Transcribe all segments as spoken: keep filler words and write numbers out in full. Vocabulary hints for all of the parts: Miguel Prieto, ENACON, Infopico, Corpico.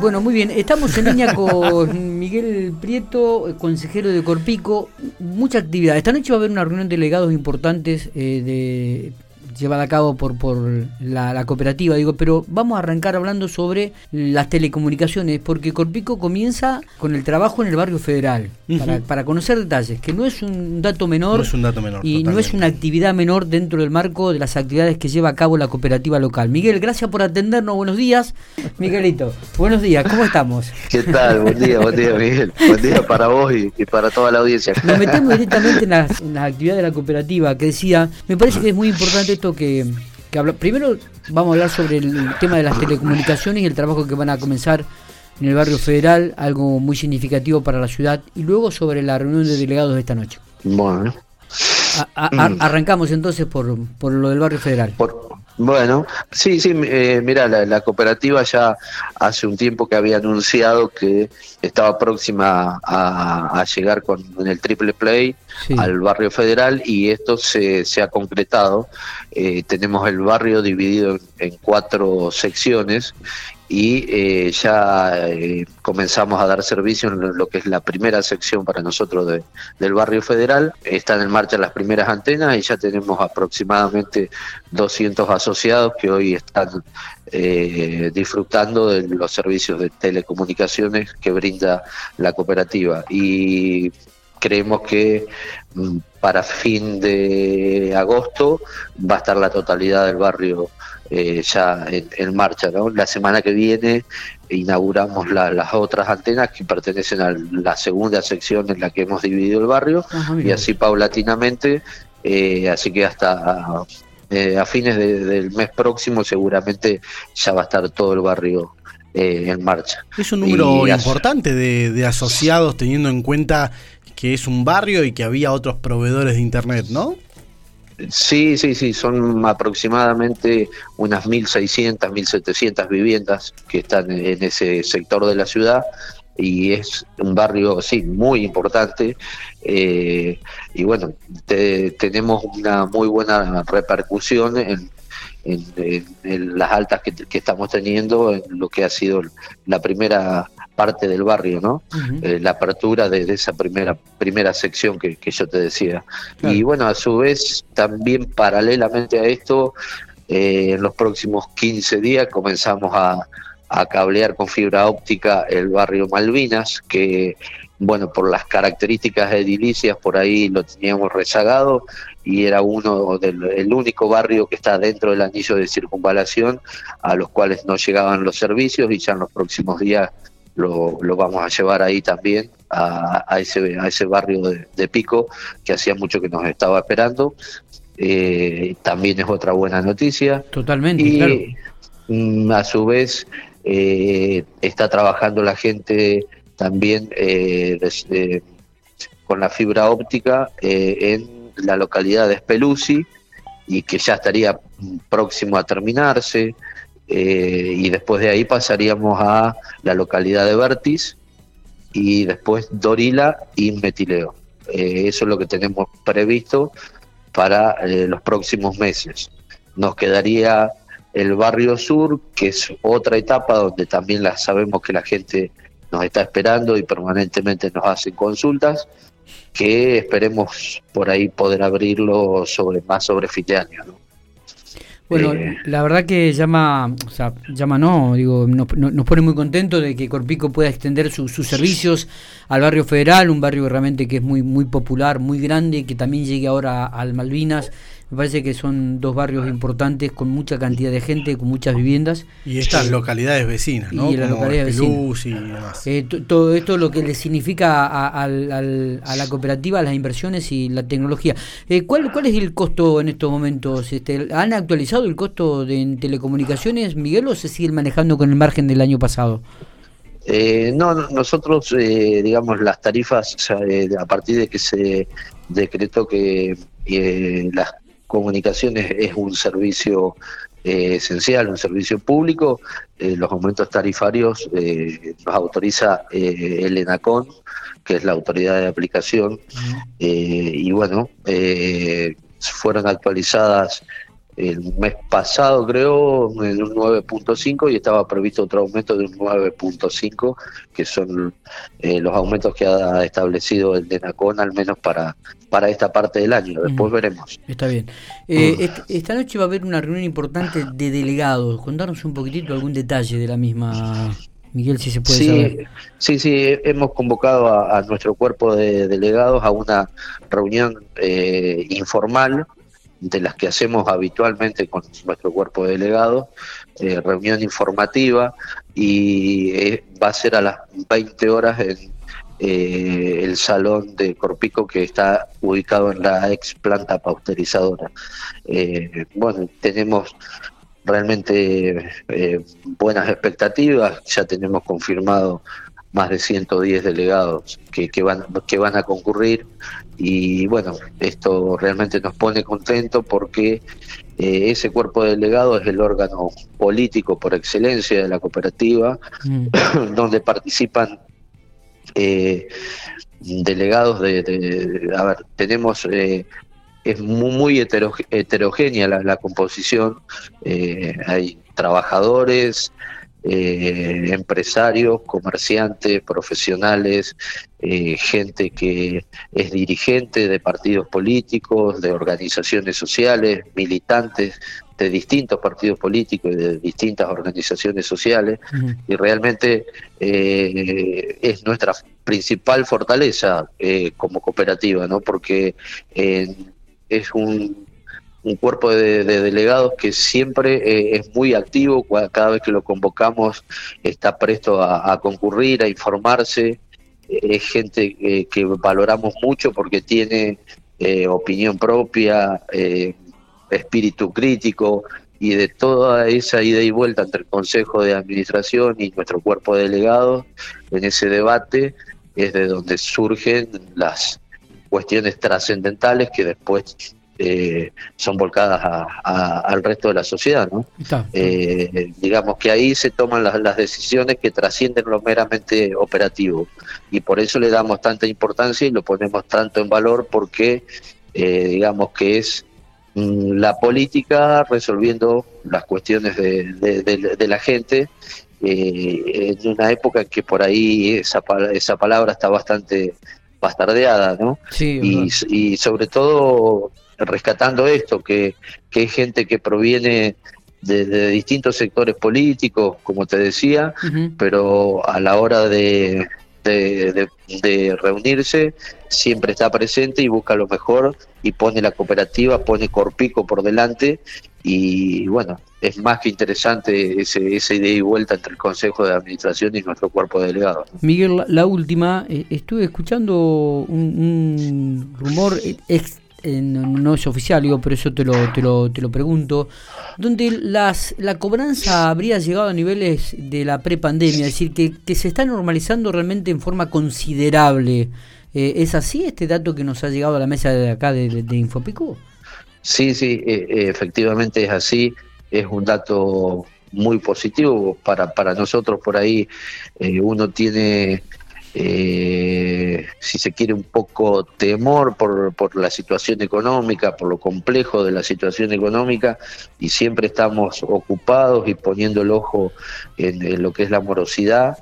Bueno, muy bien, estamos en línea con Miguel Prieto, consejero de Corpico. Mucha actividad. Esta noche va a haber una reunión de delegados importantes eh, de, llevada a cabo por, por la, la cooperativa, digo, pero vamos a arrancar hablando sobre las telecomunicaciones, porque Corpico comienza con el trabajo en el barrio Federal, uh-huh. para, para conocer detalles, que no es un dato menor, no es un dato menor y totalmente. No es una actividad menor dentro del marco de las actividades que lleva a cabo la cooperativa local. Miguel, gracias por atendernos, buenos días. Miguelito, buenos días, ¿cómo estamos? ¿Qué tal? Buen día, buen día Miguel, buen día para vos y, y para toda la audiencia. Nos metemos directamente en las, en las actividades de la cooperativa, que decía, me parece que es muy importante esto que, que habla. Primero vamos a hablar sobre el tema de las telecomunicaciones y el trabajo que van a comenzar en el barrio Federal, algo muy significativo para la ciudad, y luego sobre la reunión de delegados de esta noche. Bueno. A, a, a, arrancamos entonces por, por lo del barrio Federal. Por, bueno, sí, sí, eh, mira, la, la cooperativa ya hace un tiempo que había anunciado que estaba próxima a, a llegar con el triple play sí. al barrio Federal, y esto se, se ha concretado. Eh, tenemos el barrio dividido en, en cuatro secciones y eh, ya eh, comenzamos a dar servicio en lo que es la primera sección para nosotros de, del barrio Federal. Están en marcha las primeras antenas y ya tenemos aproximadamente doscientos asociados que hoy están eh, disfrutando de los servicios de telecomunicaciones que brinda la cooperativa, y creemos que para fin de agosto va a estar la totalidad del barrio eh, ya en, en marcha, ¿no? La semana que viene inauguramos la, las otras antenas que pertenecen a la segunda sección en la que hemos dividido el barrio. Ajá, y así paulatinamente, eh, así que hasta eh, a fines de, del mes próximo seguramente ya va a estar todo el barrio eh, en marcha. Es un número y importante de, de asociados, teniendo en cuenta que es un barrio y que había otros proveedores de internet, ¿no? Sí, sí, sí, son aproximadamente unas mil seiscientas, mil setecientas viviendas que están en ese sector de la ciudad, y es un barrio, sí, muy importante, eh, y bueno, te, tenemos una muy buena repercusión en En, en, en las altas que, que estamos teniendo en lo que ha sido la primera parte del barrio, ¿no? Uh-huh. Eh, la apertura de, de esa primera primera sección que, que yo te decía. Claro. Y bueno, a su vez, también paralelamente a esto, eh, en los próximos quince días comenzamos a, a cablear con fibra óptica el barrio Malvinas, que bueno, por las características edilicias por ahí lo teníamos rezagado, y era uno del el único barrio que está dentro del anillo de circunvalación a los cuales no llegaban los servicios, y ya en los próximos días lo, lo vamos a llevar ahí también a, a ese a ese barrio de, de Pico, que hacía mucho que nos estaba esperando. Eh, también es otra buena noticia. Totalmente, y, claro. Mm, a su vez eh, está trabajando la gente también eh, eh, con la fibra óptica eh, en la localidad de Espeluzzi, y que ya estaría próximo a terminarse, eh, y después de ahí pasaríamos a la localidad de Vértiz, y después Dorila y Metileo. Eh, eso es lo que tenemos previsto para eh, los próximos meses. Nos quedaría el barrio sur, que es otra etapa donde también la, sabemos que la gente nos está esperando y permanentemente nos hacen consultas, que esperemos por ahí poder abrirlo sobre más sobre fin de año, ¿no? Bueno, eh, la verdad que llama, o sea, llama no, digo, nos, nos pone muy contentos de que Corpico pueda extender su, sus servicios al barrio Federal, un barrio realmente que es muy muy popular, muy grande, que también llegue ahora al Malvinas. Me parece que son dos barrios importantes con mucha cantidad de gente, con muchas viviendas. Y estas eh, localidades vecinas, ¿no? Y las localidades vecinas. Y demás. Eh, t- todo esto lo que le significa a, a, a, a la cooperativa, las inversiones y la tecnología. Eh, ¿cuál, ¿Cuál es el costo en estos momentos? Este, ¿Han actualizado el costo de, en telecomunicaciones, Miguel, o se siguen manejando con el margen del año pasado? Eh, no, nosotros, eh, digamos, las tarifas, o sea, eh, a partir de que se decretó que eh, las comunicaciones es un servicio eh, esencial, un servicio público. Eh, los aumentos tarifarios eh, los autoriza eh, el ENACON, que es la autoridad de aplicación. Eh, y bueno, eh, fueron actualizadas el mes pasado creo en un nueve punto cinco y estaba previsto otro aumento de un nueve punto cinco, que son eh, los aumentos que ha establecido el ENACON, al menos para, para esta parte del año. Después uh-huh. veremos. Está bien. Eh, uh. est- esta noche va a haber una reunión importante de delegados. Contanos un poquitito algún detalle de la misma, Miguel, si se puede sí, saber. Sí, sí, hemos convocado a, a nuestro cuerpo de delegados a una reunión eh, informal, de las que hacemos habitualmente con nuestro cuerpo de delegados, eh, reunión informativa, y eh, va a ser a las veinte horas en eh, el salón de Corpico, que está ubicado en la ex planta pasteurizadora. Eh, bueno, tenemos realmente eh, buenas expectativas, ya tenemos confirmado más de ciento diez delegados que, que van que van a concurrir, y bueno, esto realmente nos pone contentos porque eh, ese cuerpo de delegados es el órgano político por excelencia de la cooperativa, mm. donde participan eh, delegados de, de... A ver, tenemos... Eh, es muy, muy hetero, heterogénea la, la composición, eh, hay trabajadores... Eh, empresarios, comerciantes, profesionales, eh, gente que es dirigente de partidos políticos, de organizaciones sociales, militantes de distintos partidos políticos y de distintas organizaciones sociales, uh-huh. y realmente eh, es nuestra principal fortaleza eh, como cooperativa, ¿no? Porque eh, es un un cuerpo de, de delegados que siempre eh, es muy activo, cada vez que lo convocamos está presto a, a concurrir, a informarse, eh, es gente eh, que valoramos mucho porque tiene eh, opinión propia, eh, espíritu crítico, y de toda esa ida y vuelta entre el Consejo de Administración y nuestro cuerpo de delegados, en ese debate es de donde surgen las cuestiones trascendentales que después... Eh, son volcadas a, a, al resto de la sociedad, ¿no? Eh, digamos que ahí se toman las, las decisiones que trascienden lo meramente operativo, y por eso le damos tanta importancia y lo ponemos tanto en valor, porque eh, digamos que es mm, la política resolviendo las cuestiones de, de, de, de la gente eh, en una época que por ahí esa, esa palabra está bastante bastardeada, ¿no? Sí, y, y sobre todo... rescatando esto, que, que hay gente que proviene de, de distintos sectores políticos, como te decía, uh-huh. pero a la hora de, de, de, de reunirse siempre está presente y busca lo mejor y pone la cooperativa, pone Corpico por delante, y bueno, es más que interesante ese, ese ida y vuelta entre el Consejo de Administración y nuestro cuerpo de delegados. Miguel, la última, eh, estuve escuchando un, un rumor extra, Eh, no, no es oficial, digo, pero eso te lo, te lo, te lo pregunto, donde las, la cobranza habría llegado a niveles de la prepandemia, es decir, que, que se está normalizando realmente en forma considerable. Eh, ¿es así este dato que nos ha llegado a la mesa de acá de, de Infopico? Sí, sí, eh, efectivamente es así, es un dato muy positivo para, para nosotros. Por ahí eh, uno tiene... Eh, si se quiere un poco temor por, por la situación económica, por lo complejo de la situación económica, y siempre estamos ocupados y poniendo el ojo en, en lo que es la morosidad,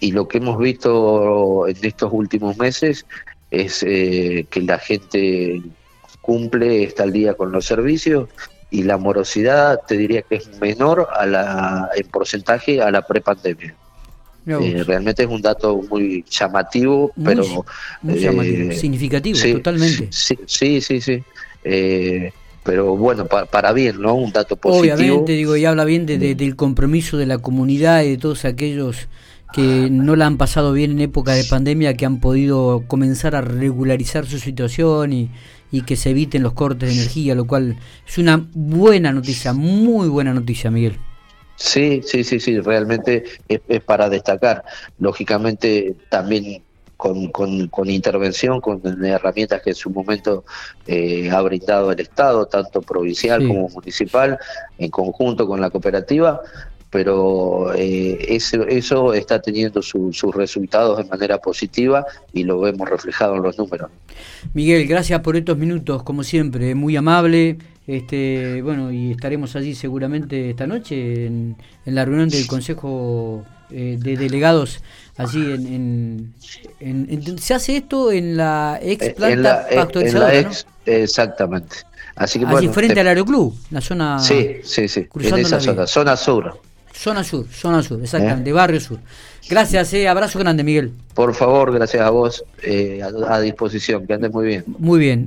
y lo que hemos visto en estos últimos meses es eh, que la gente cumple, está al día con los servicios, y la morosidad te diría que es menor a la, en porcentaje a la prepandemia. Eh, realmente es un dato muy llamativo, muy, pero muy eh, llamativo, significativo, sí, totalmente. Sí, sí, sí, sí. Eh, pero bueno, pa, para bien, ¿no? Un dato positivo. Obviamente, digo, y habla bien de, de, del compromiso de la comunidad y de todos aquellos que no la han pasado bien en época de pandemia, que han podido comenzar a regularizar su situación y, y que se eviten los cortes de energía, lo cual es una buena noticia, muy buena noticia, Miguel. Sí, sí, sí, sí, realmente es, es para destacar. Lógicamente también con, con, con intervención, con herramientas que en su momento eh, ha brindado el Estado, tanto provincial sí. como municipal, en conjunto con la cooperativa, pero eh, eso, eso está teniendo su, sus resultados de manera positiva y lo vemos reflejado en los números. Miguel, gracias por estos minutos, como siempre, muy amable. Este, bueno, y estaremos allí seguramente esta noche en, en la reunión del Consejo eh, de Delegados allí en, en, en, en se hace esto en la ex planta factorizadora, en la ex, ¿no? Exactamente. Así que allí, bueno, frente te... al Aeroclub, la zona, sí, sí, sí, cruzando en esa la zona, zona sur. Zona sur, zona sur, exactamente, ¿Eh? Barrio sur. Gracias, eh, abrazo grande, Miguel. Por favor, gracias a vos, eh, a, a disposición, que andes muy bien. Muy bien.